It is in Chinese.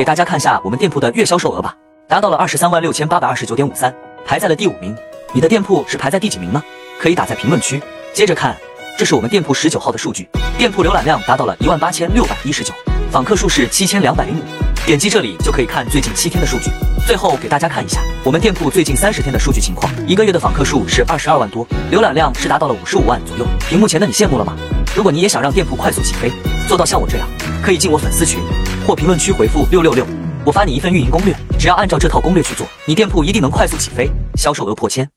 给大家看下我们店铺的月销售额吧，达到了236829.53，排在了第5名。你的店铺是排在第几名呢？可以打在评论区。接着看，这是我们店铺19号的数据，店铺浏览量达到了18619，访客数是7205。点击这里就可以看最近7天的数据。最后给大家看一下我们店铺最近30天的数据情况，1个月的访客数是22万多，浏览量是达到了55万左右。屏幕前的你羡慕了吗？如果你也想让店铺快速起飞，做到像我这样，可以进我粉丝群或评论区回复666，我发你一份运营攻略，只要按照这套攻略去做，你店铺一定能快速起飞，销售额破千。